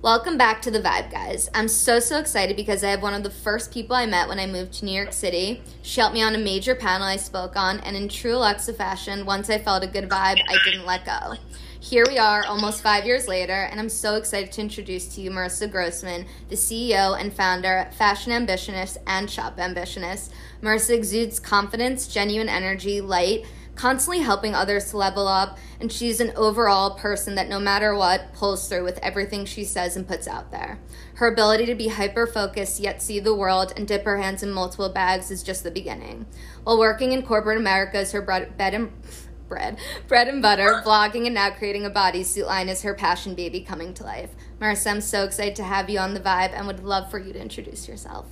Welcome back to The Vibe, guys. I'm so excited because I have one of the first people I met when I moved to New York City. She helped me on a major panel I spoke on, and in true Alexa fashion, once I felt a good vibe, I didn't let go. Here we are, almost 5 years later, and I'm so excited to introduce to you Marissa Grossman, the CEO and founder of Fashion Ambitionist and Shop Ambitionist. Marissa exudes confidence, genuine energy, light, constantly helping others to level up, and she's an overall person that no matter what pulls through with everything she says and puts out there. Her ability to be hyper-focused yet see the world and dip her hands in multiple bags is just the beginning. While working in corporate America is her bread and butter, vlogging, and now creating a bodysuit line is her passion baby coming to life. Marissa, I'm so excited to have you on The Vibe and would love for you to introduce yourself.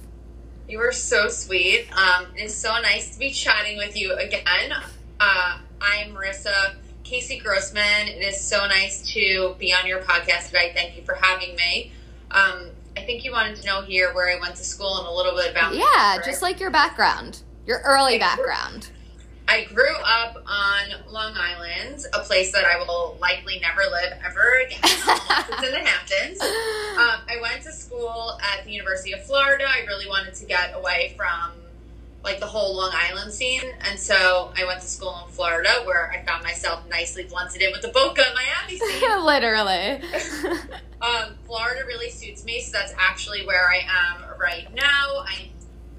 You were so sweet. It's so nice to be chatting with you again. I'm Marissa Casey Grossman. It is so nice to be on your podcast today. Thank you for having me. I think you wanted to know here where I went to school and a little bit about me, right? Just like your background, your early background. I grew up on Long Island, a place that I will likely never live ever again. It's in the Hamptons. I went to school at the University of Florida. I really wanted to get away from like the whole Long Island scene. And so I went to school in Florida where I found myself nicely blunted in with the Boca Miami scene. Literally. Florida really suits me. So that's actually where I am right now.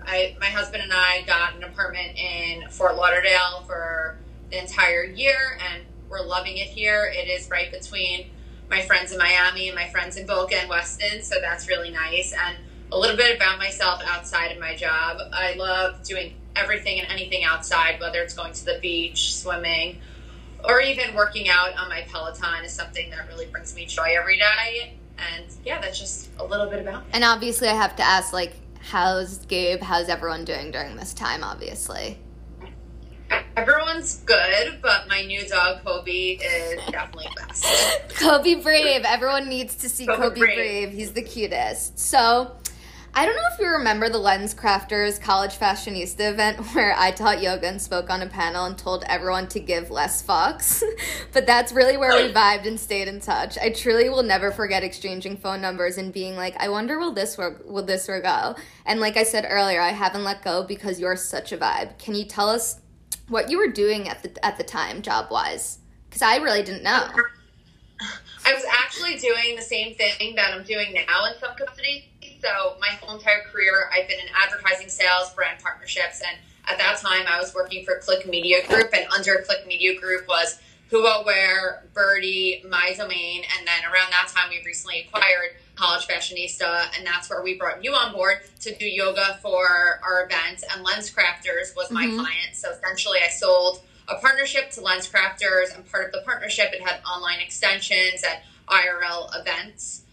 My husband and I got an apartment in Fort Lauderdale for the entire year and we're loving it here. It is right between my friends in Miami and my friends in Boca and Weston. So that's really nice. And a little bit about myself outside of my job. I love doing everything and anything outside, whether it's going to the beach, swimming, or even working out on my Peloton is something that really brings me joy every day. And yeah, that's just a little bit about me. And obviously I have to ask, like, how's Gabe? How's everyone doing during this time, obviously? Everyone's good, but my new dog, Kobe, is definitely best. Kobe Brave. Everyone needs to see Kobe Brave. He's the cutest. So I don't know if you remember the LensCrafters College Fashionista event where I taught yoga and spoke on a panel and told everyone to give less fucks, but that's really where we vibed and stayed in touch. I truly will never forget exchanging phone numbers and being like, I wonder will this go? And like I said earlier, I haven't let go because you're such a vibe. Can you tell us what you were doing at the time job-wise? Because I really didn't know. I was actually doing the same thing that I'm doing now in some capacity. So my whole entire career, I've been in advertising, sales, brand partnerships, and at that time, I was working for Clique Media Group, and under Clique Media Group was Who What Wear, Byrdie, MyDomain, and then around that time, we recently acquired College Fashionista, and that's where we brought you on board to do yoga for our event, and LensCrafters was my client, so essentially, I sold a partnership to LensCrafters, and part of the partnership, it had online extensions and IRL events.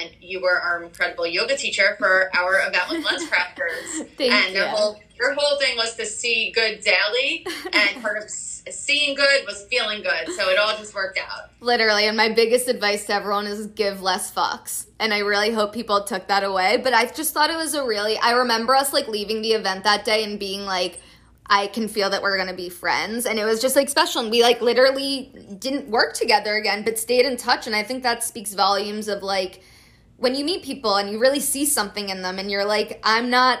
And you were our incredible yoga teacher for our event with LensCrafters. Thank you. Your whole thing was to see good daily, and part of seeing good was feeling good. So it all just worked out. Literally, and my biggest advice to everyone is give less fucks. And I really hope people took that away. But I just thought it was I remember us like leaving the event that day and being like, I can feel that we're going to be friends. And it was just like special. And we like literally didn't work together again, but stayed in touch. And I think that speaks volumes of like when you meet people and you really see something in them and you're like, I'm not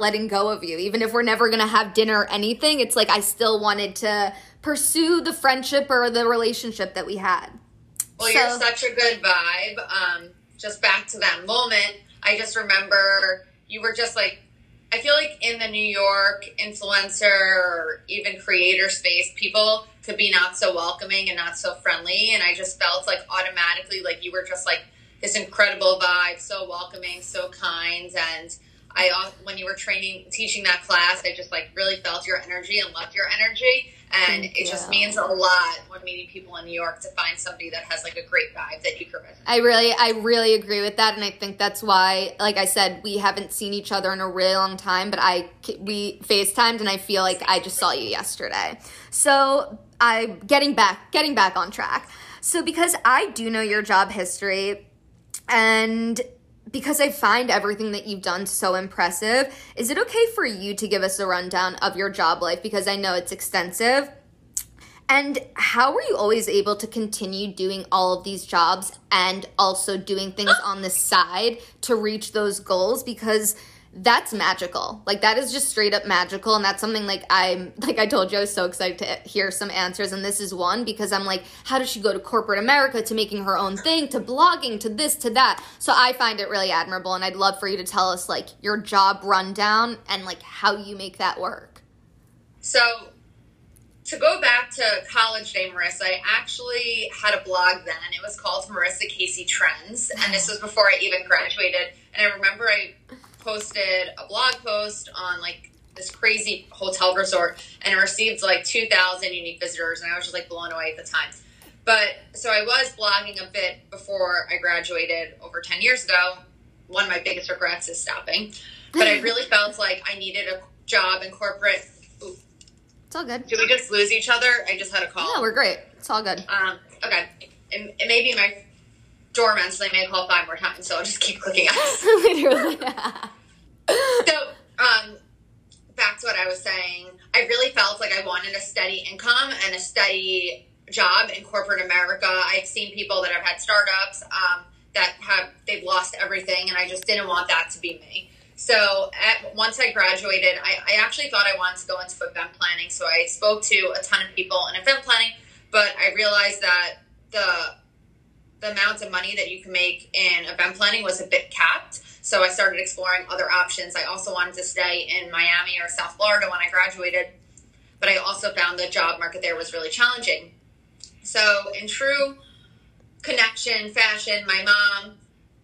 letting go of you. Even if we're never going to have dinner or anything, it's like I still wanted to pursue the friendship or the relationship that we had. Well, so, you're such a good vibe. Just back to that moment, I just remember you were just like, I feel like in the New York influencer or even creator space, people could be not so welcoming and not so friendly. And I just felt like automatically like you were just like this incredible vibe, so welcoming, so kind. And when you were teaching that class, I just like really felt your energy and loved your energy. And it just means a lot when meeting people in New York to find somebody that has like a great vibe that you can resonate. I really agree with that. And I think that's why, like I said, we haven't seen each other in a really long time, but we FaceTimed and I feel like I just saw you yesterday. So I'm getting back on track. So because I do know your job history and because I find everything that you've done so impressive, is it okay for you to give us a rundown of your job life? Because I know it's extensive. And how were you always able to continue doing all of these jobs and also doing things on the side to reach those goals? Because that's magical. Like, that is just straight up magical. And that's something, like, I told you, I was so excited to hear some answers. And this is one, because I'm like, how does she go to corporate America, to making her own thing, to blogging, to this, to that? So I find it really admirable. And I'd love for you to tell us, like, your job rundown and, like, how you make that work. So to go back to college day, Marissa, I actually had a blog then. It was called Marissa Casey Trends. And this was before I even graduated. And I remember I posted a blog post on, like, this crazy hotel resort, and it received like 2,000 unique visitors, and I was just, like, blown away at the time. But so I was blogging a bit before I graduated over 10 years ago. One of my biggest regrets is stopping, but I really felt like I needed a job in corporate. Ooh. It's all good. Did we just lose each other? I just had a call. No, we're great. It's all good. Okay. And maybe my doorman, so they may call 5 more times, so I'll just keep clicking us. Literally, yeah. So, back to what I was saying, I really felt like I wanted a steady income and a steady job in corporate America. I've seen people that have had startups they've lost everything, and I just didn't want that to be me. So once I graduated, I actually thought I wanted to go into event planning, so I spoke to a ton of people in event planning, but I realized that the amount of money that you can make in event planning was a bit capped. So I started exploring other options. I also wanted to stay in Miami or South Florida when I graduated, but I also found the job market there was really challenging. So in true Connection Fashion, my mom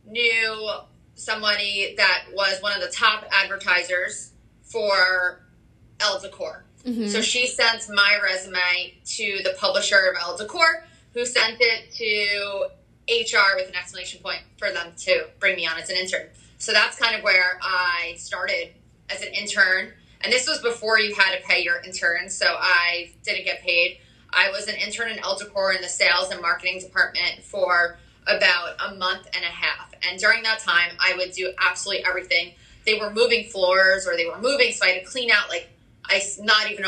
knew somebody that was one of the top advertisers for Elle Decor. Mm-hmm. So she sent my resume to the publisher of Elle Decor, who sent it to HR with an exclamation point for them to bring me on as an intern. So that's kind of where I started as an intern. And this was before you had to pay your intern, so I didn't get paid. I was an intern in Elle Decor in the sales and marketing department for about a month and a half. And during that time, I would do absolutely everything. They were moving floors or they were moving, so I had to clean out, like, I'm not even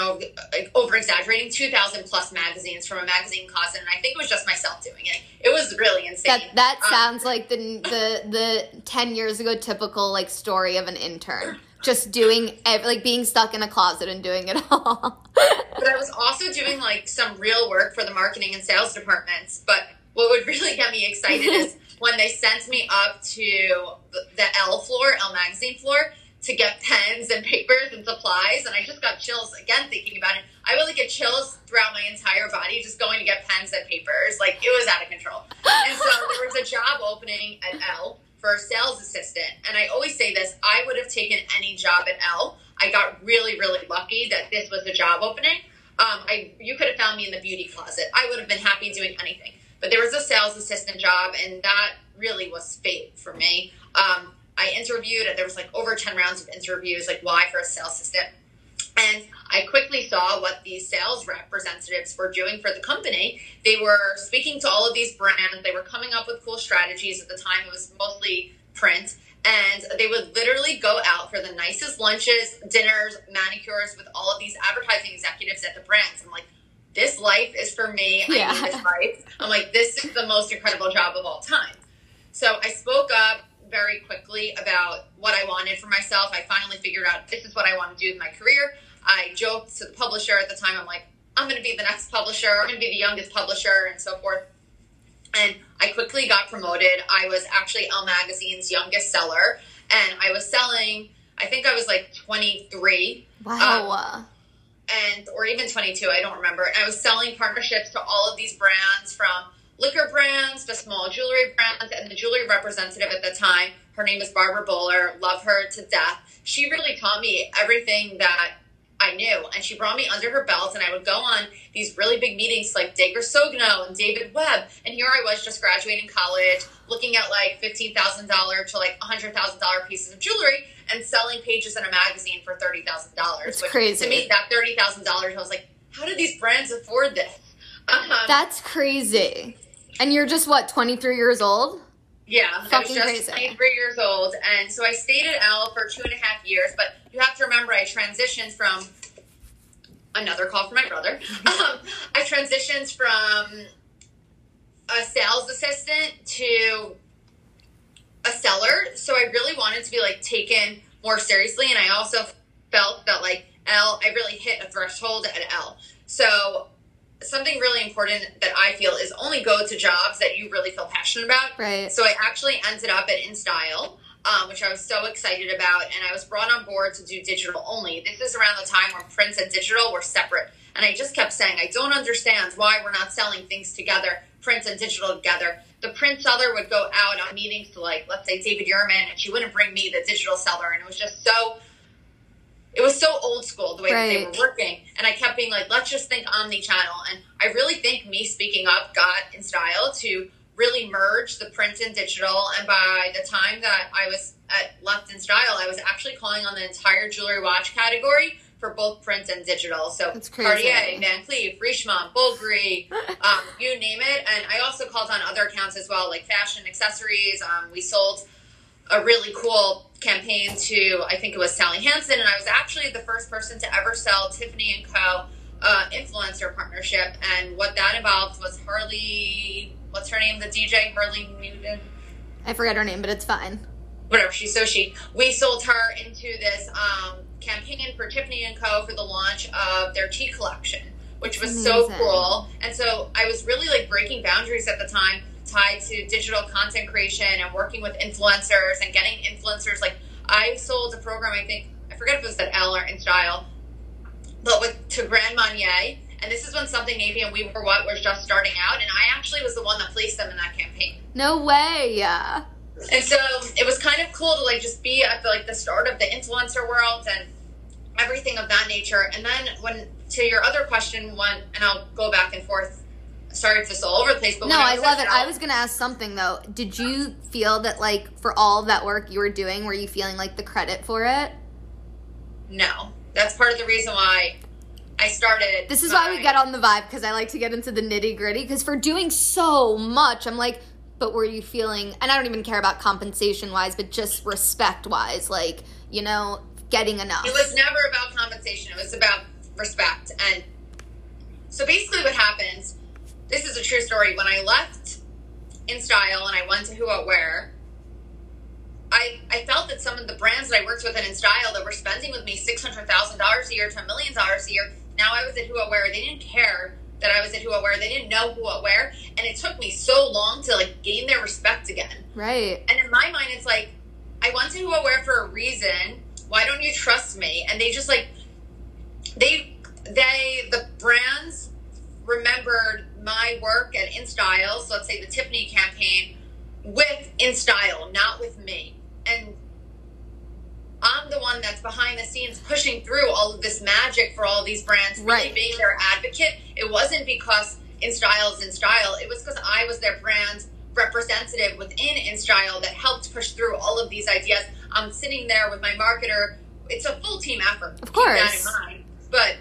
over-exaggerating, 2,000 plus magazines from a magazine closet, and I think it was just myself doing it. It was really insane. That sounds like the 10 years ago typical, like, story of an intern. Just doing, like, being stuck in a closet and doing it all. But I was also doing, like, some real work for the marketing and sales departments. But what would really get me excited is when they sent me up to the Elle magazine floor, to get pens and papers and supplies, and I just got chills again thinking about it. I really get chills throughout my entire body just going to get pens and papers. Like, it was out of control. And so there was a job opening at Elle for a sales assistant, and I always say this, I would have taken any job at Elle. I got really, really lucky that this was the job opening. You could have found me in the beauty closet. I would have been happy doing anything. But there was a sales assistant job, and that really was fate for me. I interviewed, and there was, like, over 10 rounds of interviews, like, why for a sales assistant? And I quickly saw what these sales representatives were doing for the company. They were speaking to all of these brands. They were coming up with cool strategies. At the time, it was mostly print. And they would literally go out for the nicest lunches, dinners, manicures with all of these advertising executives at the brands. I'm like, this life is for me. Yeah. I need this life. I'm like, this is the most incredible job of all time. So I spoke up very quickly about what I wanted for myself. I finally figured out this is what I want to do with my career. I joked to the publisher at the time, I'm like, I'm going to be the next publisher. I'm going to be the youngest publisher and so forth. And I quickly got promoted. I was actually Elle Magazine's youngest seller. And I was selling, I think I was like 23. Wow. Or even 22, I don't remember. And I was selling partnerships to all of these brands, from liquor brands to small jewelry brands, and the jewelry representative at the time, her name is Barbara Bowler, love her to death. She really taught me everything that I knew, and she brought me under her belt, and I would go on these really big meetings like De Grisogono and David Webb, and here I was just graduating college, looking at like $15,000 to like $100,000 pieces of jewelry, and selling pages in a magazine for $30,000. It's crazy. To me, that $30,000, I was like, how do these brands afford this? That's crazy. And you're just, what, 23 years old? Yeah, fucking I was just crazy. 23 years old. And so I stayed at Elle for 2.5 years. But you have to remember, I transitioned from another call from my brother. I transitioned from a sales assistant to a seller. So I really wanted to be like taken more seriously. And I also felt that like Elle, I really hit a threshold at Elle. So something really important that I feel is only go to jobs that you really feel passionate about. Right. So I actually ended up at InStyle, which I was so excited about. And I was brought on board to do digital only. This is around the time when print and digital were separate. And I just kept saying, I don't understand why we're not selling things together, print and digital together. The print seller would go out on meetings to, like, let's say David Yurman, and she wouldn't bring me the digital seller. And it was just so, it was so old school the way right. that they were working. And I kept being like, let's just think omni-channel. And I really think me speaking up got InStyle to really merge the print and digital. And by the time that I was at left InStyle, I was actually calling on the entire jewelry watch category for both print and digital. So Cartier, Van Cleef, Richemont, Bulgari, you name it. And I also called on other accounts as well, like fashion accessories. We sold a really cool campaign to, I think it was Sally Hansen, and I was actually the first person to ever sell Tiffany & Co. Influencer partnership. And what that involved was Harley, what's her name, the DJ, Harley Newton. I forgot her name, but it's fine. Whatever, we sold her into this campaign for Tiffany & Co. for the launch of their tea collection, which was amazing. So cool. And so I was really like breaking boundaries at the time, tied to digital content creation and working with influencers and getting influencers. Like I sold a program, I think, I forget if it was at Elle or InStyle, but to Grand Marnier. And this is when Something Navy and We Were What was just starting out. And I actually was the one that placed them in that campaign. No way. Yeah. And so it was kind of cool to like just be at like the start of the influencer world and everything of that nature. And then to your other question, and I'll go back and forth. Sorry if this is all over the place, but no, I love it. I was going to ask something though. Did you feel that like for all that work you were doing, were you feeling like the credit for it? No, that's part of the reason why I started. This is why we get on the vibe, because I like to get into the nitty gritty. Because for doing so much, I'm like, but were you feeling? And I don't even care about compensation wise, but just respect wise, like, you know, getting enough. It was never about compensation. It was about respect. And so basically, what happens. This is a true story. When I left InStyle and I went to Who What Wear, I felt that some of the brands that I worked with at InStyle that were spending with me $600,000 a year to $1 million a year, now I was at Who What Wear. They didn't care that I was at Who What Wear. They didn't know Who What Wear. And it took me so long to like gain their respect again. Right. And in my mind, it's like, I went to Who What Wear for a reason. Why don't you trust me? And they just like, the brands remembered my work at InStyle, so let's say the Tiffany campaign, with InStyle, not with me. And I'm the one that's behind the scenes pushing through all of this magic for all of these brands, right. Really being their advocate. It wasn't because InStyle is InStyle. It was because I was their brand representative within InStyle that helped push through all of these ideas. I'm sitting there with my marketer. It's a full team effort. Of course. Keep that in mind. But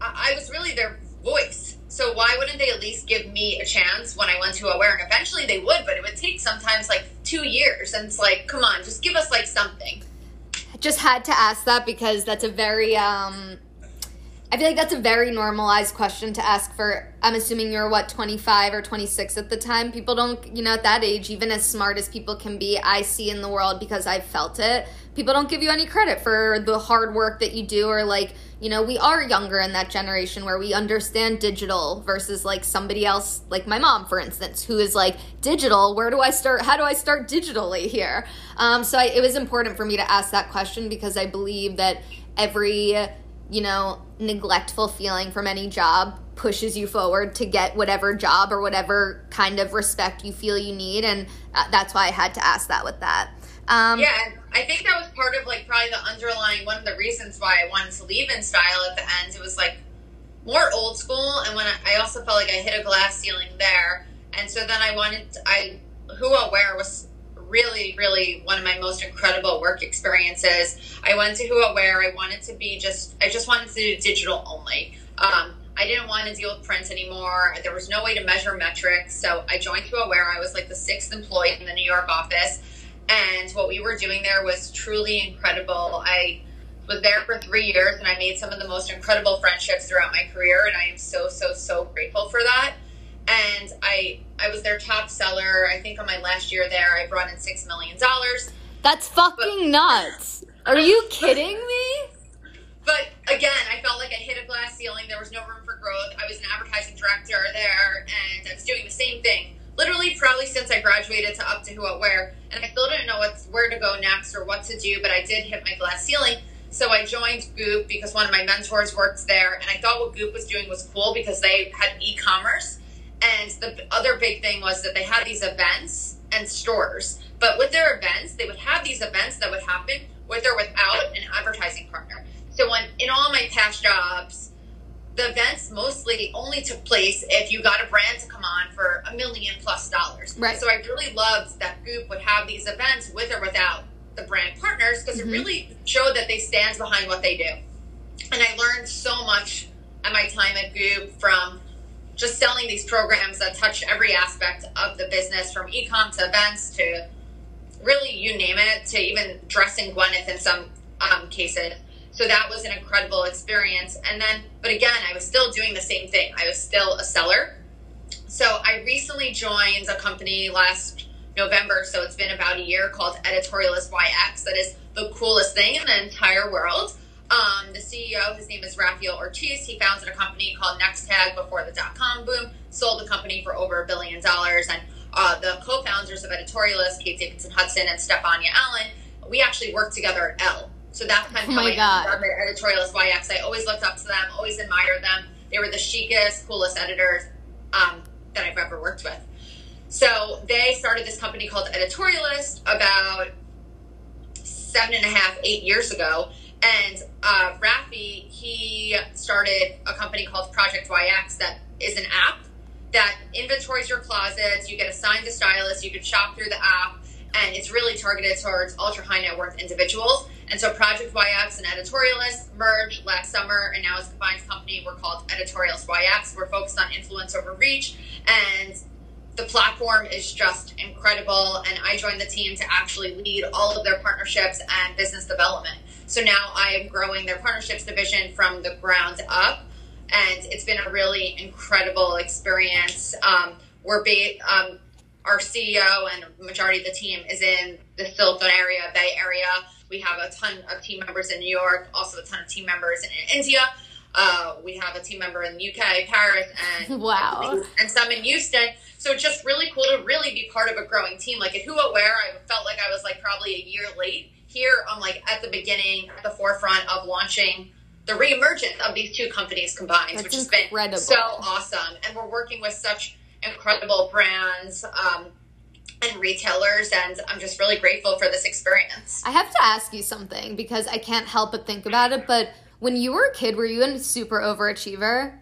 I was really their voice. So why wouldn't they at least give me a chance when I went to Aware? And eventually they would, but it would take sometimes like 2 years. And it's like, come on, just give us like something. I just had to ask that because that's a very, I feel like that's a very normalized question to ask for. I'm assuming you're 25 or 26 at the time. People don't, at that age, even as smart as people can be, I see in the world because I've felt it. People don't give you any credit for the hard work that you do or like, we are younger in that generation where we understand digital versus like somebody else, like my mom, for instance, who is like digital. Where do I start? How do I start digitally here? So it was important for me to ask that question because I believe that every, neglectful feeling from any job pushes you forward to get whatever job or whatever kind of respect you feel you need. And that's why I had to ask that with that. Yeah, I think that was part of like probably the underlying one of the reasons why I wanted to leave InStyle at the end. It was like more old school, and when I also felt like I hit a glass ceiling there, and so then Who What Wear was really, really one of my most incredible work experiences. I went to Who What Wear. I wanted to be I just wanted to do digital only. I didn't want to deal with print anymore. There was no way to measure metrics, so I joined Who What Wear. I was like the 6th employee in the New York office. And what we were doing there was truly incredible. I was there for 3 years, and I made some of the most incredible friendships throughout my career, and I am so, so, so grateful for that. And I was their top seller. I think on my last year there, I brought in $6 million. That's fucking nuts. Are you kidding me? But again, I felt like I hit a glass ceiling. There was no room for growth. I was an advertising director there, and I was doing the same thing. Literally, probably since I graduated to up to Who What Wear, and I still didn't know where to go next or what to do, but I did hit my glass ceiling. So I joined Goop because one of my mentors worked there, and I thought what Goop was doing was cool because they had e-commerce. And the other big thing was that they had these events and stores. But with their events, they would have these events that would happen with or without an advertising partner. So in all my past jobs, the events mostly only took place if you got a brand to come on for $1 million plus. Right. So I really loved that Goop would have these events with or without the brand partners, because it really showed that they stand behind what they do. And I learned so much at my time at Goop from just selling these programs that touch every aspect of the business, from e-com to events to really you name it, to even dressing Gwyneth in some cases. So that was an incredible experience. And then, but again, I was still doing the same thing. I was still a seller. So I recently joined a company last November, so it's been about a year, called Editorialist YX. That is the coolest thing in the entire world. The CEO, his name is Raphael Ortiz. He founded a company called Nextag before the dot-com boom, sold the company for over $1 billion. And the co-founders of Editorialist, Kate Davidson Hudson and Stefania Allen, we actually worked together at Elle. So that's kind of how I started Editorialist YX. I always looked up to them, always admired them. They were the chicest, coolest editors that I've ever worked with. So they started this company called Editorialist about 7.5, 8 years ago. And Rafi, he started a company called Project YX that is an app that inventories your closets. You get assigned a stylist. You can shop through the app. And it's really targeted towards ultra high net worth individuals. And so Project YX and Editorialist merged last summer, and now it's a combined company. We're called Editorialist YX. We're focused on influence over reach, and the platform is just incredible. And I joined the team to actually lead all of their partnerships and business development. So now I am growing their partnerships division from the ground up, and it's been a really incredible experience. Our CEO and majority of the team is in the Silicon area, Bay Area. We have a ton of team members in New York, also a ton of team members in India. We have a team member in the UK, Paris, and and some in Houston. So it's just really cool to really be part of a growing team. Like at Who What Wear, I felt like I was like probably a year late. Here, I'm like at the beginning, at the forefront of launching the reemergence of these two companies combined, which has been so awesome. And we're working with such incredible brands and retailers, and I'm just really grateful for this experience. I have to ask you something because I can't help but think about it, but when you were a kid, were you a super overachiever?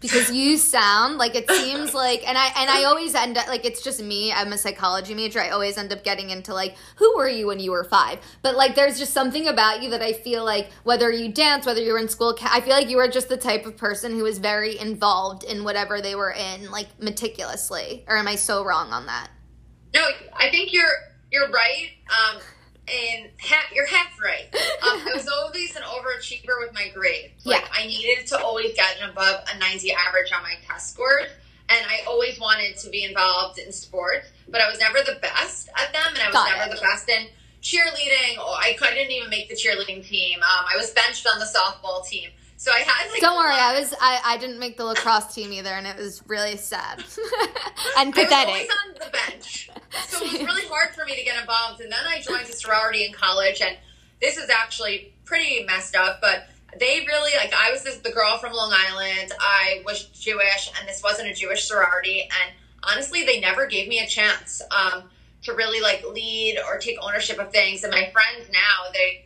Because you sound like, it seems like, and I always end up, like, it's just me, I'm a psychology major, I always end up getting into, like, who were you when you were 5? But, like, there's just something about you that I feel like, whether you dance, whether you were in school, I feel like you were just the type of person who was very involved in whatever they were in, like, meticulously. Or am I so wrong on that? No, I think you're right, and you're half right. I was always an overachiever with my grade. Like, yeah. I needed to always get an above a 90 average on my test scores. And I always wanted to be involved in sports, but I was never the best at them. And I was never the best in cheerleading. Oh, I didn't even make the cheerleading team. I was benched on the softball team. So I had like... Don't worry, I didn't make the lacrosse team either, and it was really sad and pathetic. I was always on the bench. So it was really hard for me to get involved, and then I joined a sorority in college, and this is actually pretty messed up, but they really, like, I was the girl from Long Island, I was Jewish, and this wasn't a Jewish sorority, and honestly, they never gave me a chance to really, like, lead or take ownership of things, and my friends now, they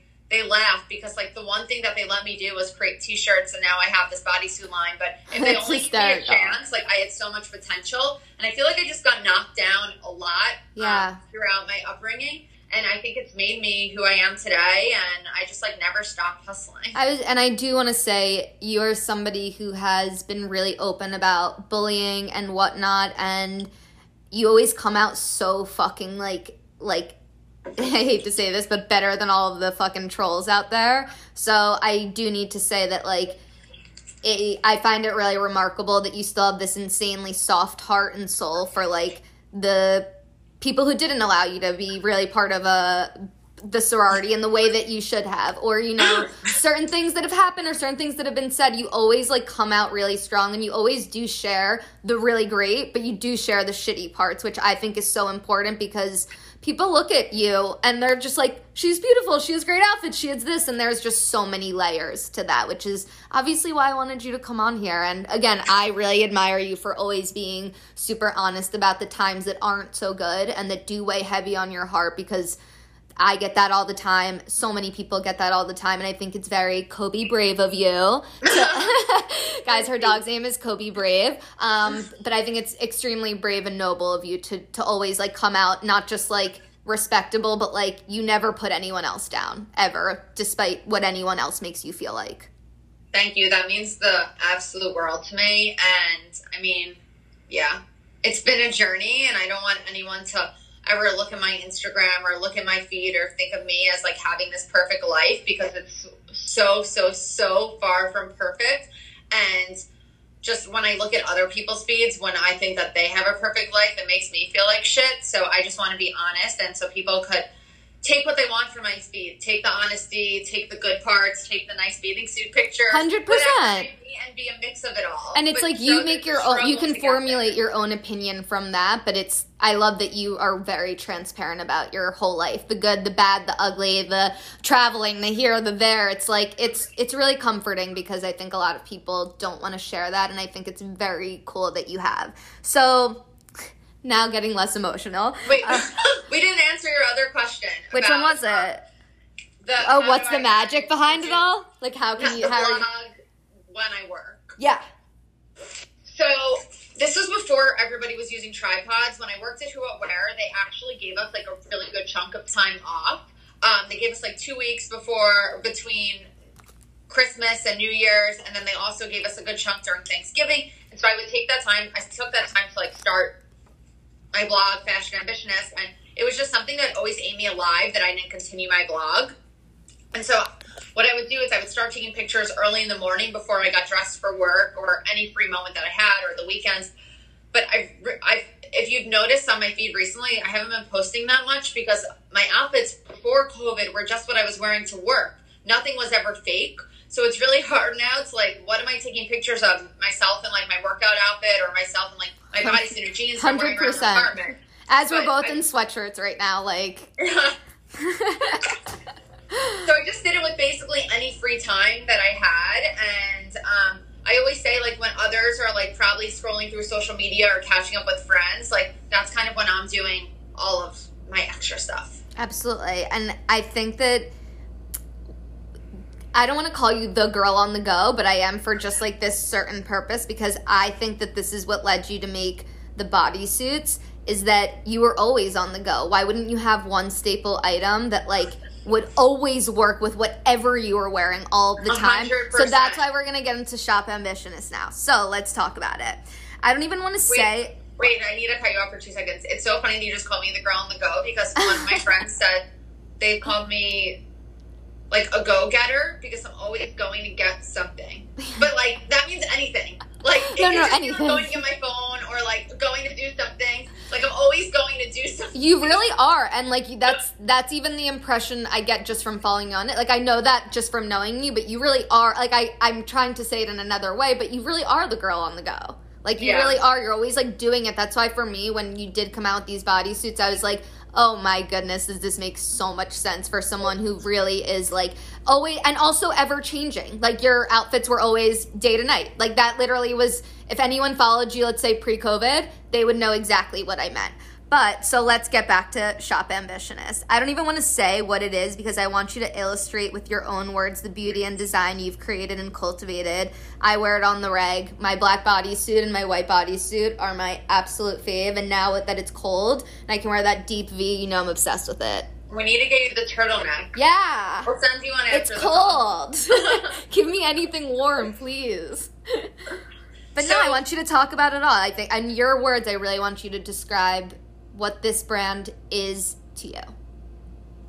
laugh because, like, the one thing that they let me do was create T-shirts, and now I have this bodysuit line. But if they only gave me a chance, like, I had so much potential. And I feel like I just got knocked down a lot throughout my upbringing. And I think it's made me who I am today, and I just, like, never stopped hustling. And I do want to say you're somebody who has been really open about bullying and whatnot, and you always come out so fucking, like I hate to say this, but better than all of the fucking trolls out there. So I do need to say that, like, I find it really remarkable that you still have this insanely soft heart and soul for, like, the people who didn't allow you to be really part of the sorority in the way that you should have, or, you know, certain things that have happened or certain things that have been said. You always, like, come out really strong, and you always do share the really great, but you do share the shitty parts, which I think is so important, because people look at you and they're just like, she's beautiful, she has great outfits, she has this, and there's just so many layers to that, which is obviously why I wanted you to come on here. And again, I really admire you for always being super honest about the times that aren't so good and that do weigh heavy on your heart, because I get that all the time. So many people get that all the time, and I think it's very Kobe Brave of you. Guys, her dog's name is Kobe Brave. But I think it's extremely brave and noble of you to always, like, come out not just, like, respectable, but, like, you never put anyone else down, ever, despite what anyone else makes you feel like. Thank you. That means the absolute world to me. And, I mean, yeah, it's been a journey, and I don't want anyone to ever look at my Instagram or look at my feed or think of me as, like, having this perfect life, because it's so, so, so far from perfect. And just when I look at other people's feeds, when I think that they have a perfect life, it makes me feel like shit. So I just want to be honest, and so people could take what they want from my feed, take the honesty, take the good parts, take the nice bathing suit pictures, 100%, and be a mix of it all. And it's but like so you make your own, you can formulate your own opinion from that. But it's, I love that you are very transparent about your whole life, the good, the bad, the ugly, the traveling, the here, the there. It's like, it's really comforting, because I think a lot of people don't want to share that, and I think it's very cool that you have. So now getting less emotional. Wait, we didn't answer your other question. Which one was it? What's the magic behind it all? Like, how can you vlog when I work? Yeah. So this was before everybody was using tripods. When I worked at Who What Wear, they actually gave us, like, a really good chunk of time off. They gave us, like, 2 weeks between Christmas and New Year's, and then they also gave us a good chunk during Thanksgiving. And so I would take that time. I took that time to, like, start my blog, Fashion Ambitionist, and it was just something that always ate me alive that I didn't continue my blog. And so what I would do is I would start taking pictures early in the morning before I got dressed for work or any free moment that I had, or the weekends. But I've if you've noticed on my feed recently, I haven't been posting that much, because my outfits before COVID were just what I was wearing to work. Nothing was ever fake. So it's really hard now. It's like, what am I taking pictures of? Myself in, like, my workout outfit, or myself in, like, my bodysuit or jeans. 100%. As we're both in sweatshirts right now, like. So I just did it with basically any free time that I had. And I always say, like, when others are, like, probably scrolling through social media or catching up with friends, like, that's kind of when I'm doing all of my extra stuff. Absolutely. And I think that, I don't want to call you the girl on the go, but I am, for just, like, this certain purpose, because I think that this is what led you to make the bodysuits, is that you were always on the go. Why wouldn't you have one staple item that, like, would always work with whatever you were wearing all the time? 100%. So that's why we're going to get into Shop Ambitionist now. So let's talk about it. I don't even want to say. Wait, I need to cut you off for 2 seconds. It's so funny that you just called me the girl on the go, because one of my friends said they called me, like, a go-getter, because I'm always going to get something. But, like, that means anything. Like, anything. Like, going to get my phone, or, like, going to do something. Like, I'm always going to do something. You really are. And, like, that's even the impression I get just from following you on it. Like, I know that just from knowing you, but you really are. Like, I'm trying to say it in another way, but you really are the girl on the go. Like, you really are. You're always, like, doing it. That's why, for me, when you did come out with these bodysuits, I was like, oh my goodness, this makes so much sense for someone who really is, like, always, and also ever changing. Like, your outfits were always day to night. Like, that literally was, if anyone followed you, let's say pre-COVID, they would know exactly what I meant. But, so let's get back to Shop Ambitionist. I don't even want to say what it is, because I want you to illustrate with your own words the beauty and design you've created and cultivated. I wear it on the reg. My black bodysuit and my white bodysuit are my absolute fave. And now that it's cold and I can wear that deep V, you know I'm obsessed with it. We need to get you the turtleneck. Yeah. We'll send you one after. It's cold. Give me anything warm, please. But so, no, I want you to talk about it all. I think, in your words, I really want you to describe what this brand is to you.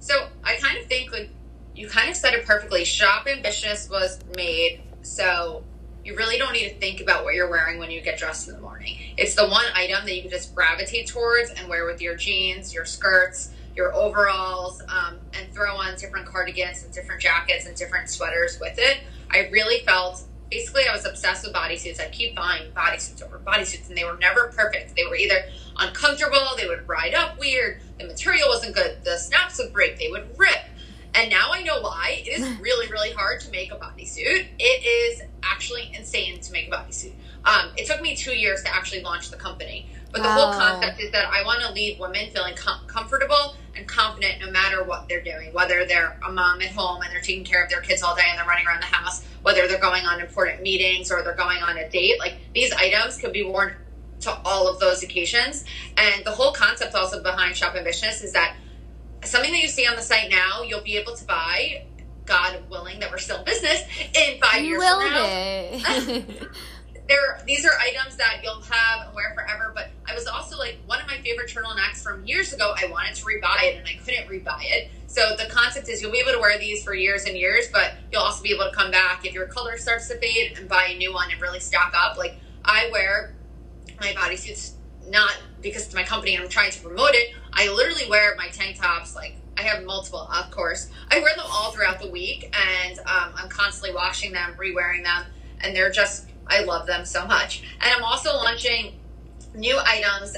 So I kind of think, like, you kind of said it perfectly. Shop Ambitionist was made so you really don't need to think about what you're wearing when you get dressed in the morning. It's the one item that you can just gravitate towards and wear with your jeans, your skirts, your overalls, and throw on different cardigans and different jackets and different sweaters with it. I really felt, basically, I was obsessed with bodysuits. I keep buying bodysuits over bodysuits, and they were never perfect. They were either uncomfortable, they would ride up weird, the material wasn't good, the snaps would break, they would rip. And now I know why. It is really, really hard to make a bodysuit. It is actually insane to make a bodysuit. It took me 2 years to actually launch the company. But the whole concept is that I want to leave women feeling comfortable and confident no matter what they're doing, whether they're a mom at home and they're taking care of their kids all day and they're running around the house, whether they're going on important meetings or they're going on a date. Like, these items could be worn to all of those occasions. And the whole concept also behind Shop Ambitionist is that something that you see on the site now, you'll be able to buy, God willing that we're still in business, in 5 years from now. These are items that you'll have and wear forever. But I was also like, one of my favorite turtlenecks from years ago, I wanted to rebuy it and I couldn't rebuy it. So the concept is you'll be able to wear these for years and years, but you'll also be able to come back if your color starts to fade and buy a new one and really stock up. Like, I wear my bodysuits not because it's my company and I'm trying to promote it. I literally wear my tank tops, like, I have multiple, of course. I wear them all throughout the week, and I'm constantly washing them, re-wearing them, and they're just, I love them so much. And I'm also launching new items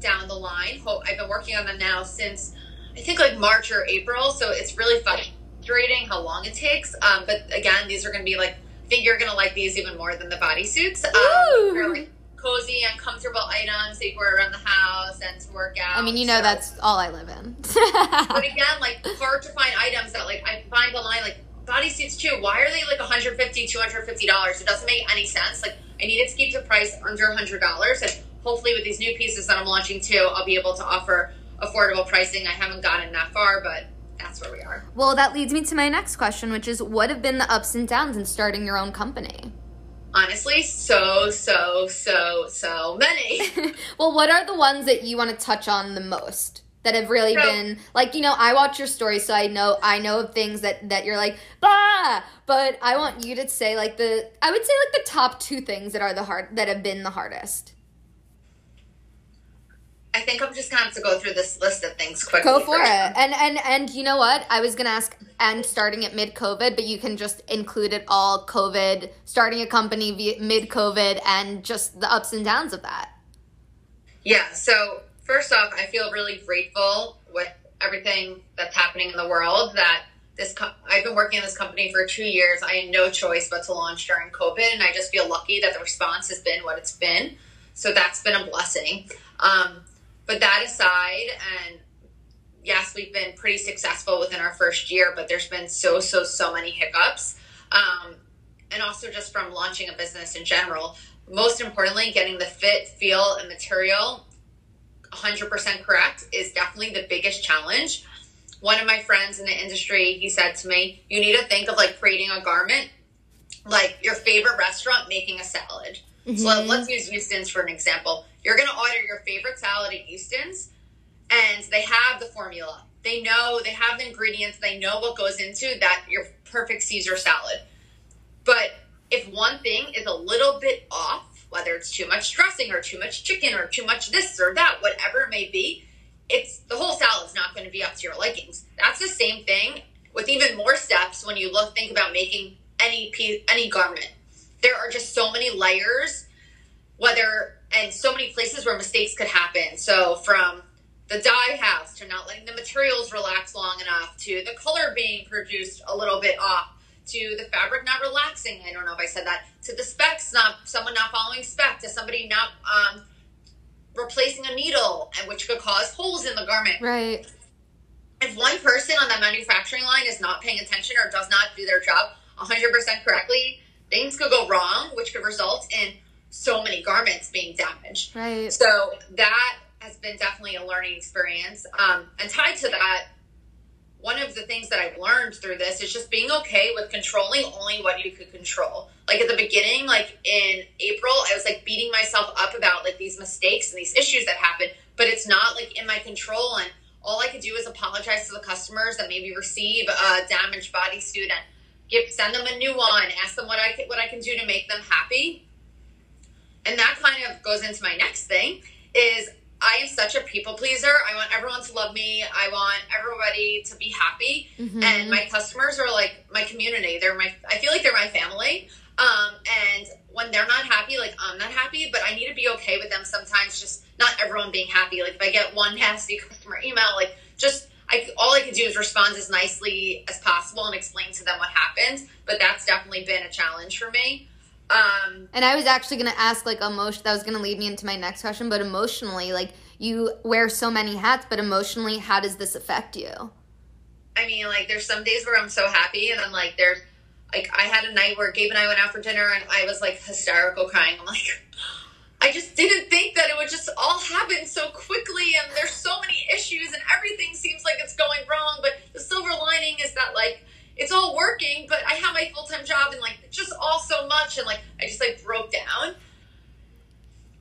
down the line. I've been working on them now since, I think, like, March or April, so it's really frustrating how long it takes. But again, these are going to be, like, I think you're going to like these even more than the bodysuits. They're, like, cozy and comfortable items that you wear around the house and to work out. I mean, you know, so that's all I live in. But again, like, hard to find items that, like, I find online, like, bodysuits too. Why are they like $150, $250? It doesn't make any sense. Like, I needed to keep the price under $100, and hopefully with these new pieces that I'm launching too, I'll be able to offer affordable pricing. I haven't gotten that far, but that's where we are. Well, that leads me to my next question, which is, what have been the ups and downs in starting your own company? Honestly, so many. Well, what are the ones that you want to touch on the most? That have really been, like, you know, I watch your stories, so I know of things that you're like, bah! But I want you to say, like, I would say the top two things that are that have been the hardest. I think I'm just gonna have to go through this list of things quickly. Go for it. And you know what? I was gonna ask, and starting at mid-COVID, but you can just include it all, COVID, starting a company mid-COVID, and just the ups and downs of that. Yeah, so first off, I feel really grateful with everything that's happening in the world that I've been working in this company for 2 years. I had no choice but to launch during COVID, and I just feel lucky that the response has been what it's been. So that's been a blessing. But that aside, and yes, we've been pretty successful within our first year, but there's been so many hiccups. And also just from launching a business in general, most importantly, getting the fit, feel, and material 100% correct is definitely the biggest challenge. One of my friends in the industry, he said to me, you need to think of, like, creating a garment like your favorite restaurant making a salad. Mm-hmm. So let's use Euston's for an example. You're going to order your favorite salad at Euston's, and they have the formula. They know, they have the ingredients, they know what goes into that, your perfect Caesar salad. But if one thing is a little bit off, whether it's too much dressing or too much chicken or too much this or that, whatever it may be, it's the whole salad's not going to be up to your likings. That's the same thing with even more steps when you think about making any piece, any garment. There are just so many layers, and so many places where mistakes could happen. So from the dye house to not letting the materials relax long enough, to the color being produced a little bit off, to the fabric not relaxing, I don't know if I said that, to the specs, someone not following spec, to somebody not replacing a needle, and which could cause holes in the garment. Right. If one person on that manufacturing line is not paying attention or does not do their job 100% correctly, things could go wrong, which could result in so many garments being damaged. Right. So that has been definitely a learning experience. And tied to that, one of the things that I've learned through this is just being okay with controlling only what you could control. Like, at the beginning, like in April, I was like beating myself up about like these mistakes and these issues that happened, but it's not like in my control. And all I could do is apologize to the customers that maybe receive a damaged bodysuit and send them a new one, ask them what I can do to make them happy. And that kind of goes into my next thing is I am such a people pleaser. I want everyone to love me. I want everybody to be happy. Mm-hmm. And my customers are like my community. I feel like they're my family. And when they're not happy, like I'm not happy, but I need to be okay with them sometimes, just not everyone being happy. Like if I get one nasty customer email, like just all I can do is respond as nicely as possible and explain to them what happened. But that's definitely been a challenge for me. And I was actually going to ask, like, that was going to lead me into my next question, but emotionally, like, you wear so many hats, but emotionally, how does this affect you? I mean, like, there's some days where I'm so happy, and I'm like, I had a night where Gabe and I went out for dinner, and I was, like, hysterical crying. I'm like, I just didn't think that it would just all happen so quickly, and there's so many issues, and everything seems like it's going wrong, but the silver lining is that, like, it's all working, but I have my full-time job and, like, just all so much. And, like, I just, like, broke down.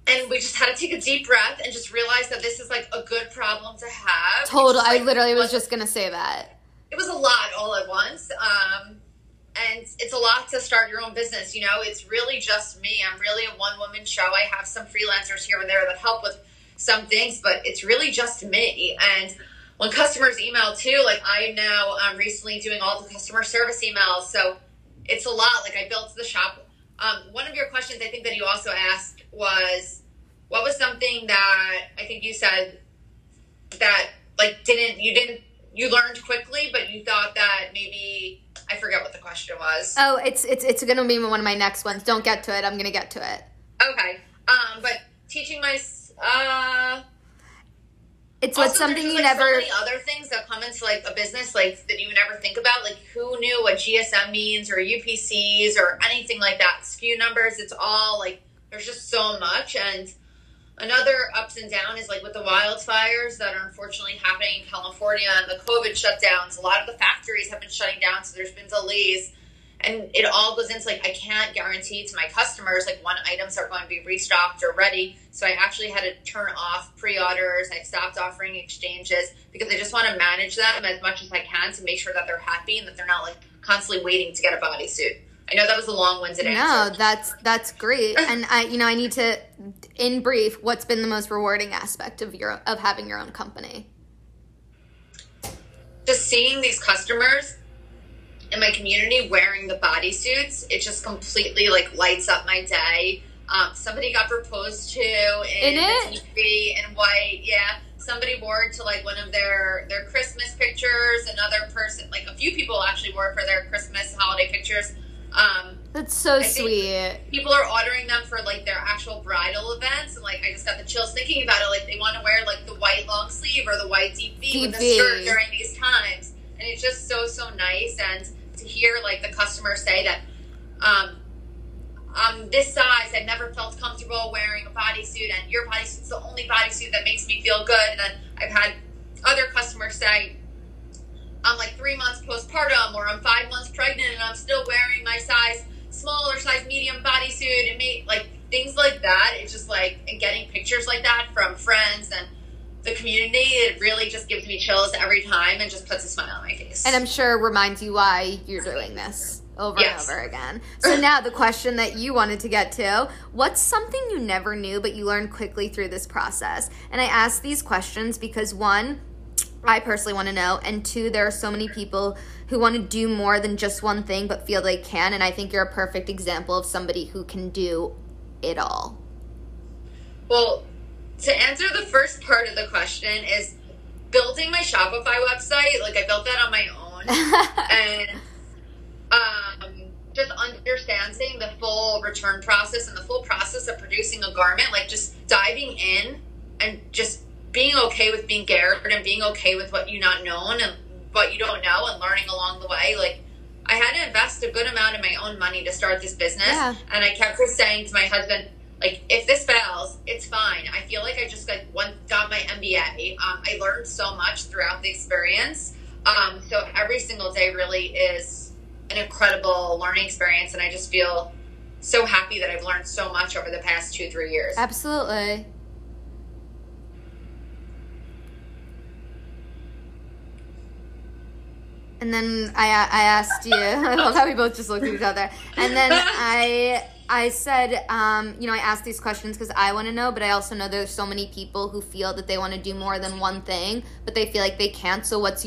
And we just had to take a deep breath and just realize that this is, like, a good problem to have. Total. Just, like, I literally was just going to say that. It was a lot all at once. And it's a lot to start your own business. You know, it's really just me. I'm really a one-woman show. I have some freelancers here and there that help with some things, but it's really just me. And when customers email too, like I am now recently doing all the customer service emails. So it's a lot. Like I built the shop. One of your questions I think that you also asked was, what was something that I think you said that like you learned quickly, but you thought that maybe, I forget what the question was. Oh, it's going to be one of my next ones. Don't get to it. I'm going to get to it. Okay. But teaching my, it's also, something you never. So many other things that come into like a business, like that you never think about. Like who knew what GSM means or UPCs or anything like that. SKU numbers. It's all like there's just so much. And another ups and down is like with the wildfires that are unfortunately happening in California and the COVID shutdowns. A lot of the factories have been shutting down, so there's been delays. And it all goes into, like, I can't guarantee to my customers, like, when items are going to be restocked or ready. So I actually had to turn off pre-orders. I stopped offering exchanges because I just want to manage them as much as I can to make sure that they're happy and that they're not, like, constantly waiting to get a bodysuit. I know that was a long-winded answer. No, that's great. And, I need to, in brief, what's been the most rewarding aspect of having your own company? Just seeing these customers in my community wearing the bodysuits, it just completely like lights up my day. Somebody got proposed to in TV and white. Yeah. Somebody wore it to like one of their Christmas pictures. Another person, like a few people actually wore it for their Christmas holiday pictures. That's so sweet. People are ordering them for like their actual bridal events. And like, I just got the chills thinking about it. Like they want to wear like the white long sleeve or the white deep V with the skirt during these times. And it's just so nice. And to hear like the customer say that I'm this size, I've never felt comfortable wearing a bodysuit, and your bodysuit's the only bodysuit that makes me feel good. And then I've had other customers say, I'm like 3 months postpartum, or I'm 5 months pregnant and I'm still wearing my size small or size medium bodysuit, and like things like that. It's just like, and getting pictures like that from friends and the community, it really just gives me chills every time and just puts a smile on my face. And I'm sure reminds you why you're doing this over and over again. So now the question that you wanted to get to, what's something you never knew but you learned quickly through this process? And I ask these questions because one, I personally want to know, and two, there are so many people who want to do more than just one thing but feel they can, and I think you're a perfect example of somebody who can do it all. Well, to answer the first part of the question is building my Shopify website. Like I built that on my own, and just understanding the full return process and the full process of producing a garment, like just diving in and just being okay with being scared and being okay with what you not known and what you don't know and learning along the way. Like I had to invest a good amount of my own money to start this business. Yeah. And I kept just saying to my husband, like, if this fails, it's fine. I feel like I just got my MBA. I learned so much throughout the experience. So every single day really is an incredible learning experience. And I just feel so happy that I've learned so much over the past 2-3 years. Absolutely. And then I asked you, I love how we both just looked at each other. And then I said, you know, I asked these questions because I want to know, but I also know there's so many people who feel that they want to do more than one thing, but they feel like they can't. So what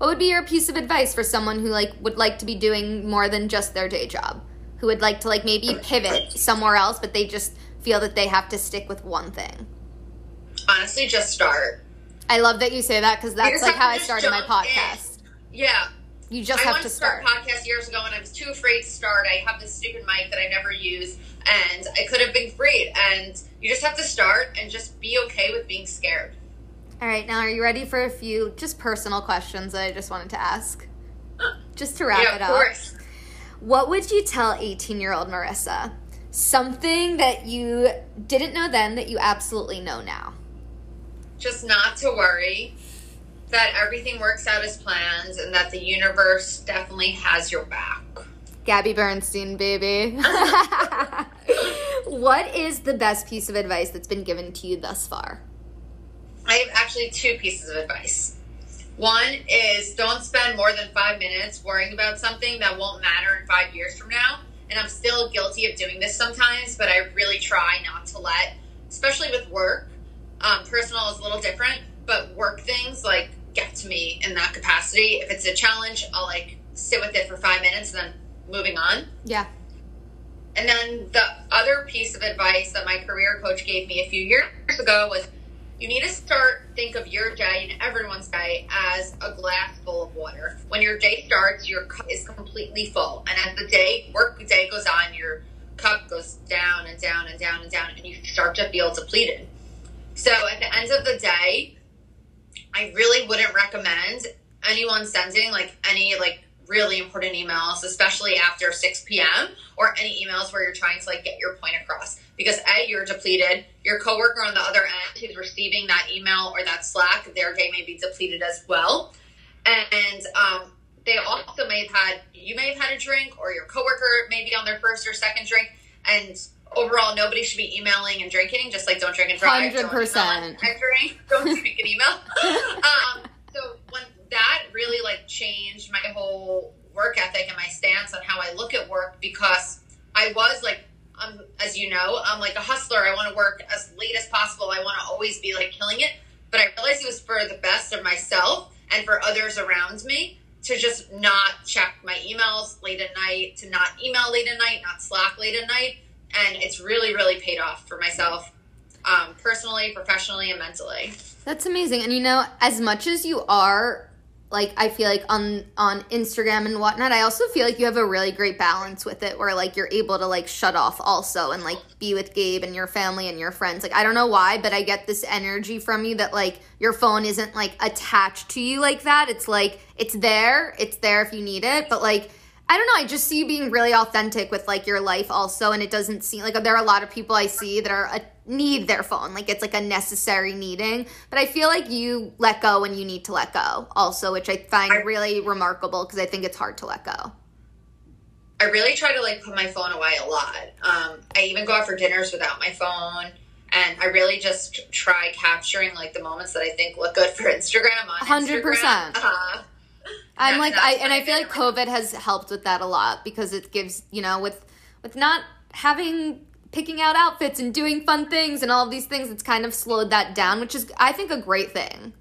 would be your piece of advice for someone who like would like to be doing more than just their day job, who would like to like maybe pivot somewhere else, but they just feel that they have to stick with one thing? Honestly, just start. I love that you say that because that's like how I started my podcast. Yeah. You just have to start. I wanted to start a podcast years ago and I was too afraid to start. I have this stupid mic that I never use and it could have been great. And you just have to start and just be okay with being scared. All right. Now, are you ready for a few just personal questions that I just wanted to ask? Just to wrap it up. Yeah, of course. What would you tell 18-year-old Marissa? Something that you didn't know then that you absolutely know now. Just not to worry, that everything works out as planned and that the universe definitely has your back. Gabby Bernstein, baby. What is the best piece of advice that's been given to you thus far? I have actually two pieces of advice. One is don't spend more than 5 minutes worrying about something that won't matter in 5 years from now. And I'm still guilty of doing this sometimes, but I really try not to let, especially with work, personal is a little different, but work things like get to me in that capacity. If it's a challenge, I'll like sit with it for 5 minutes and then moving on. Yeah. And then the other piece of advice that my career coach gave me a few years ago was you need to think of your day and everyone's day as a glass full of water. When your day starts, your cup is completely full. And as the work day goes on, your cup goes down and down and down and down and you start to feel depleted. So at the end of the day, I really wouldn't recommend anyone sending like any like really important emails, especially after 6 p.m. or any emails where you're trying to like get your point across because A, you're depleted. Your coworker on the other end who's receiving that email or that Slack, their day may be depleted as well. And they also you may have had a drink or your coworker may be on their first or second drink. And overall, nobody should be emailing and drinking. Just like don't drink and drive. 100%. Don't speak and email. So when that really like changed my whole work ethic and my stance on how I look at work, because I was like, as you know, I'm like a hustler. I want to work as late as possible. I want to always be like killing it. But I realized it was for the best of myself and for others around me to just not check my emails late at night, to not email late at night, not Slack late at night. And it's really, really paid off for myself, personally, professionally, and mentally. That's amazing. And, you know, as much as you are, like, I feel like on Instagram and whatnot, I also feel like you have a really great balance with it where, like, you're able to, like, shut off also and, like, be with Gabe and your family and your friends. Like, I don't know why, but I get this energy from you that, like, your phone isn't, like, attached to you like that. It's, like, it's there if you need it, but, like, I don't know. I just see you being really authentic with, like, your life also, and it doesn't seem – like, there are a lot of people I see that need their phone. Like, it's, like, a necessary needing. But I feel like you let go when you need to let go also, which I find really remarkable because I think it's hard to let go. I really try to, like, put my phone away a lot. I even go out for dinners without my phone, and I really just try capturing, like, the moments that I think look good for Instagram on 100%. Instagram. 100%. I feel like COVID has helped with that a lot because it gives, you know, with not having, picking out outfits and doing fun things and all of these things, it's kind of slowed that down, which is, I think, a great thing.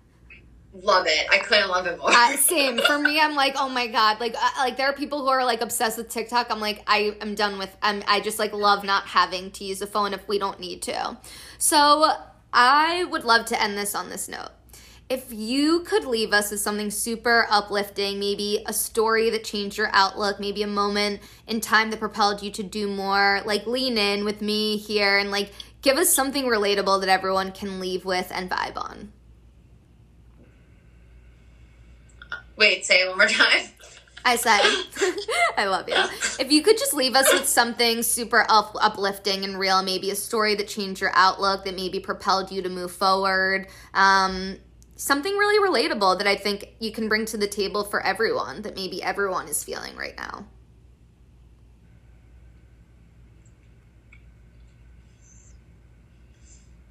Love it. I couldn't love it more. Same. For me, I'm like, oh my God. Like there are people who are like obsessed with TikTok. I'm like, I am done with, I just like love not having to use a phone if we don't need to. So I would love to end this on this note. If you could leave us with something super uplifting, maybe a story that changed your outlook, maybe a moment in time that propelled you to do more, like lean in with me here and like give us something relatable that everyone can leave with and vibe on. Wait, say it one more time. I said, I love you. If you could just leave us with something super uplifting and real, maybe a story that changed your outlook that maybe propelled you to move forward, something really relatable that I think you can bring to the table for everyone that maybe everyone is feeling right now.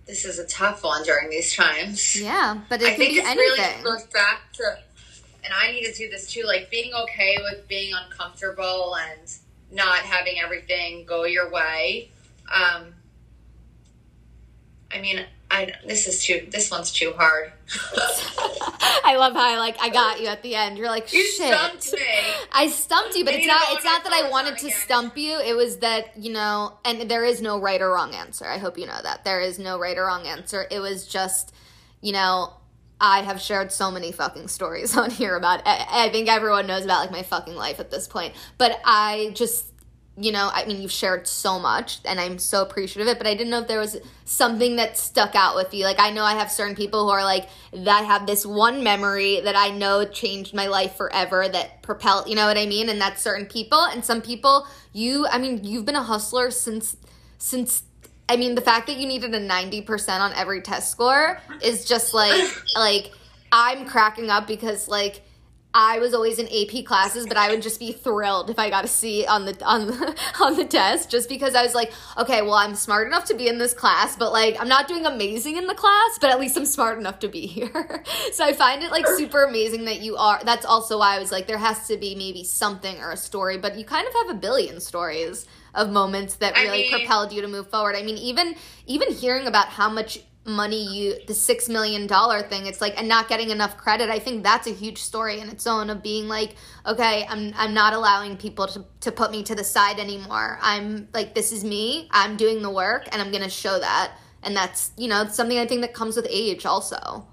This is a tough one during these times. Yeah, but it can be anything. I think it really goes back to and I need to do this too, like being okay with being uncomfortable and not having everything go your way. I mean, this one's too hard. I love how I got you at the end. You're like, shit. You stumped me. I stumped you, but it's not that I wanted to stump you. It was that, you know, and there is no right or wrong answer. I hope you know that. There is no right or wrong answer. It was just, you know, I have shared so many fucking stories on here about, I think everyone knows about like my fucking life at this point, but I just, you know, I mean, you've shared so much and I'm so appreciative of it, but I didn't know if there was something that stuck out with you. Like, I know I have certain people who are like, that have this one memory that I know changed my life forever, that propelled, you know what I mean? And that's certain people. And some people, you've been a hustler since, I mean, the fact that you needed a 90% on every test score is just like I'm cracking up because like, I was always in AP classes, but I would just be thrilled if I got a C on the test, just because I was like, okay, well, I'm smart enough to be in this class, but like, I'm not doing amazing in the class, but at least I'm smart enough to be here. So I find it like super amazing that you are. That's also why I was like, there has to be maybe something or a story, but you kind of have a billion stories of moments that really propelled you to move forward. I mean, even hearing about how much money the $6 million thing, it's like, and not getting enough credit, I think that's a huge story in its own, of being like, okay, I'm not allowing people to put me to the side anymore. I'm like, this is me, I'm doing the work, and I'm gonna show that. And that's, you know, something I think that comes with age also.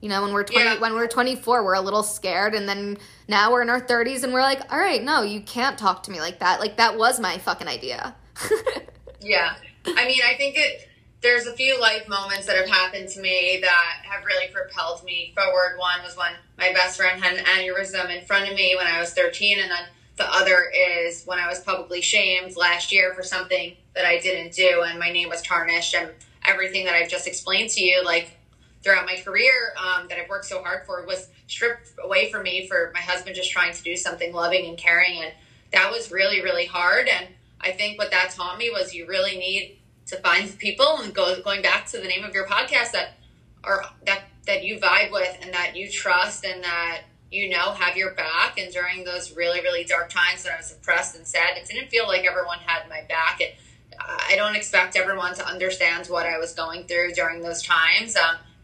You know, when we're 24, we're a little scared, and then now we're in our 30s and we're like, all right, no, you can't talk to me like that. Like, that was my fucking idea. Yeah. I mean, I think there's a few life moments that have happened to me that have really propelled me forward. One was when my best friend had an aneurysm in front of me when I was 13, and then the other is when I was publicly shamed last year for something that I didn't do, and my name was tarnished, and everything that I've just explained to you, like, throughout my career that I've worked so hard for, was stripped away from me for my husband just trying to do something loving and caring. And that was really, really hard. And I think what that taught me was you really need to find people, and going back to the name of your podcast, that you vibe with and that you trust and that, you know, have your back. And during those really, really dark times when I was depressed and sad, it didn't feel like everyone had my back. And I don't expect everyone to understand what I was going through during those times.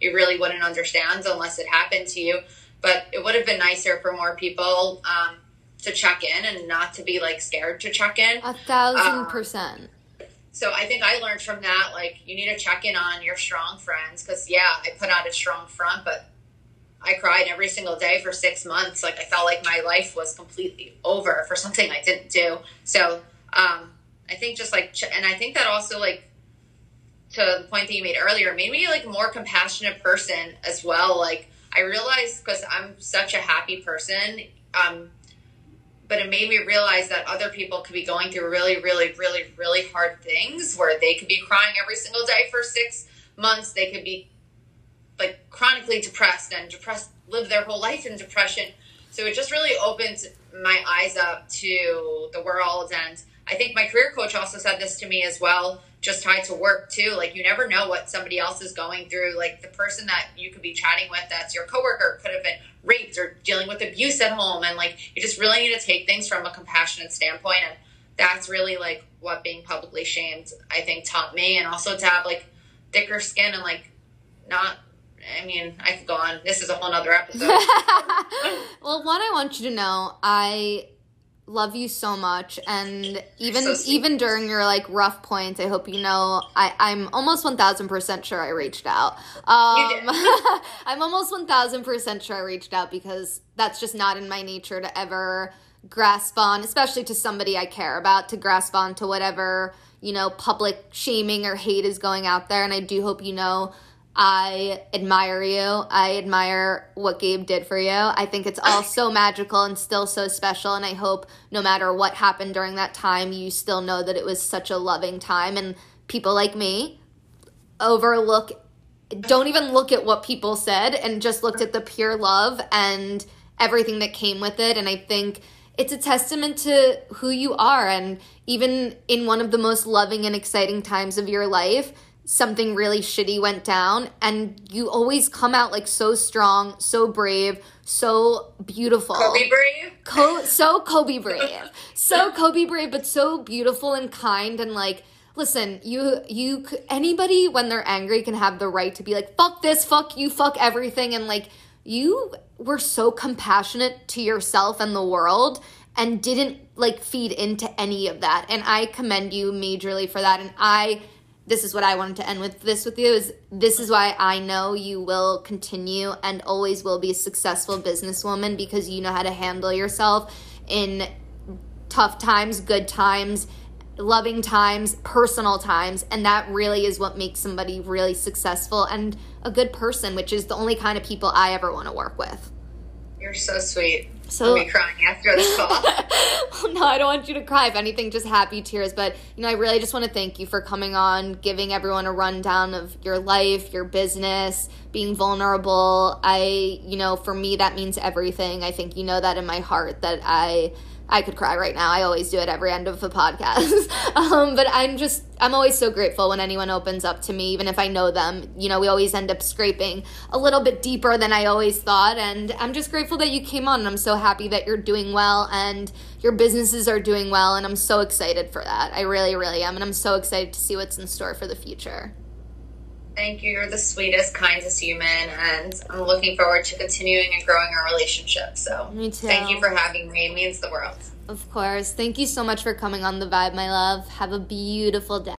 You really wouldn't understand unless it happened to you, but it would have been nicer for more people to check in and not to be like scared to check in. 1,000%. So I think I learned from that, like, you need to check in on your strong friends, because yeah, I put out a strong front, but I cried every single day for 6 months. Like, I felt like my life was completely over for something I didn't do. So I think just like, and I think that also, like, to the point that you made earlier, made me like a more compassionate person as well. Like, I realized, because I'm such a happy person, but it made me realize that other people could be going through really, really, really, really hard things, where they could be crying every single day for 6 months. They could be like chronically depressed, live their whole life in depression. So it just really opened my eyes up to the world. And I think my career coach also said this to me as well, just tied to work too. Like, you never know what somebody else is going through. Like, the person that you could be chatting with, that's your coworker, could have been raped or dealing with abuse at home. And like, you just really need to take things from a compassionate standpoint. And that's really like what being publicly shamed, I think, taught me. And also to have like thicker skin and like not, I mean, I could go on. This is a whole nother episode. Well, one, I want you to know, I love you so much, and even during your like rough points, I hope you know I'm almost 1,000% sure I reached out. You did. I'm almost 1,000% sure I reached out, because that's just not in my nature to ever grasp on, especially to somebody I care about, to grasp on to whatever, you know, public shaming or hate is going out there. And I do hope you know I admire you. I admire what Gabe did for you. I think it's all so magical and still so special. And I hope no matter what happened during that time, you still know that it was such a loving time. And people like me don't even look at what people said, and just looked at the pure love and everything that came with it. And I think it's a testament to who you are. And even in one of the most loving and exciting times of your life, something really shitty went down, and you always come out like so strong, so brave, so beautiful. Kobe Brave? So Kobe Brave. So Kobe Brave, but so beautiful and kind and like, listen, you anybody when they're angry can have the right to be like, fuck this, fuck you, fuck everything, and like you were so compassionate to yourself and the world and didn't like feed into any of that. And I commend you majorly for that, and this is what I wanted to end with this with you is this is why I know you will continue and always will be a successful businesswoman, because you know how to handle yourself in tough times, good times, loving times, personal times. And that really is what makes somebody really successful and a good person, which is the only kind of people I ever want to work with. You're so sweet. So, I'll be crying after this call. Well, no, I don't want you to cry. If anything, just happy tears. But, you know, I really just want to thank you for coming on, giving everyone a rundown of your life, your business, being vulnerable. For me, that means everything. I think you know that in my heart, that I could cry right now. I always do at every end of the podcast. But I'm always so grateful when anyone opens up to me, even if I know them. You know, we always end up scraping a little bit deeper than I always thought. And I'm just grateful that you came on. And I'm so happy that you're doing well and your businesses are doing well. And I'm so excited for that. I really, really am. And I'm so excited to see what's in store for the future. Thank you. You're the sweetest, kindest human, and I'm looking forward to continuing and growing our relationship. So me too. Thank you for having me. It means the world. Of course. Thank you so much for coming on The Vibe, my love. Have a beautiful day.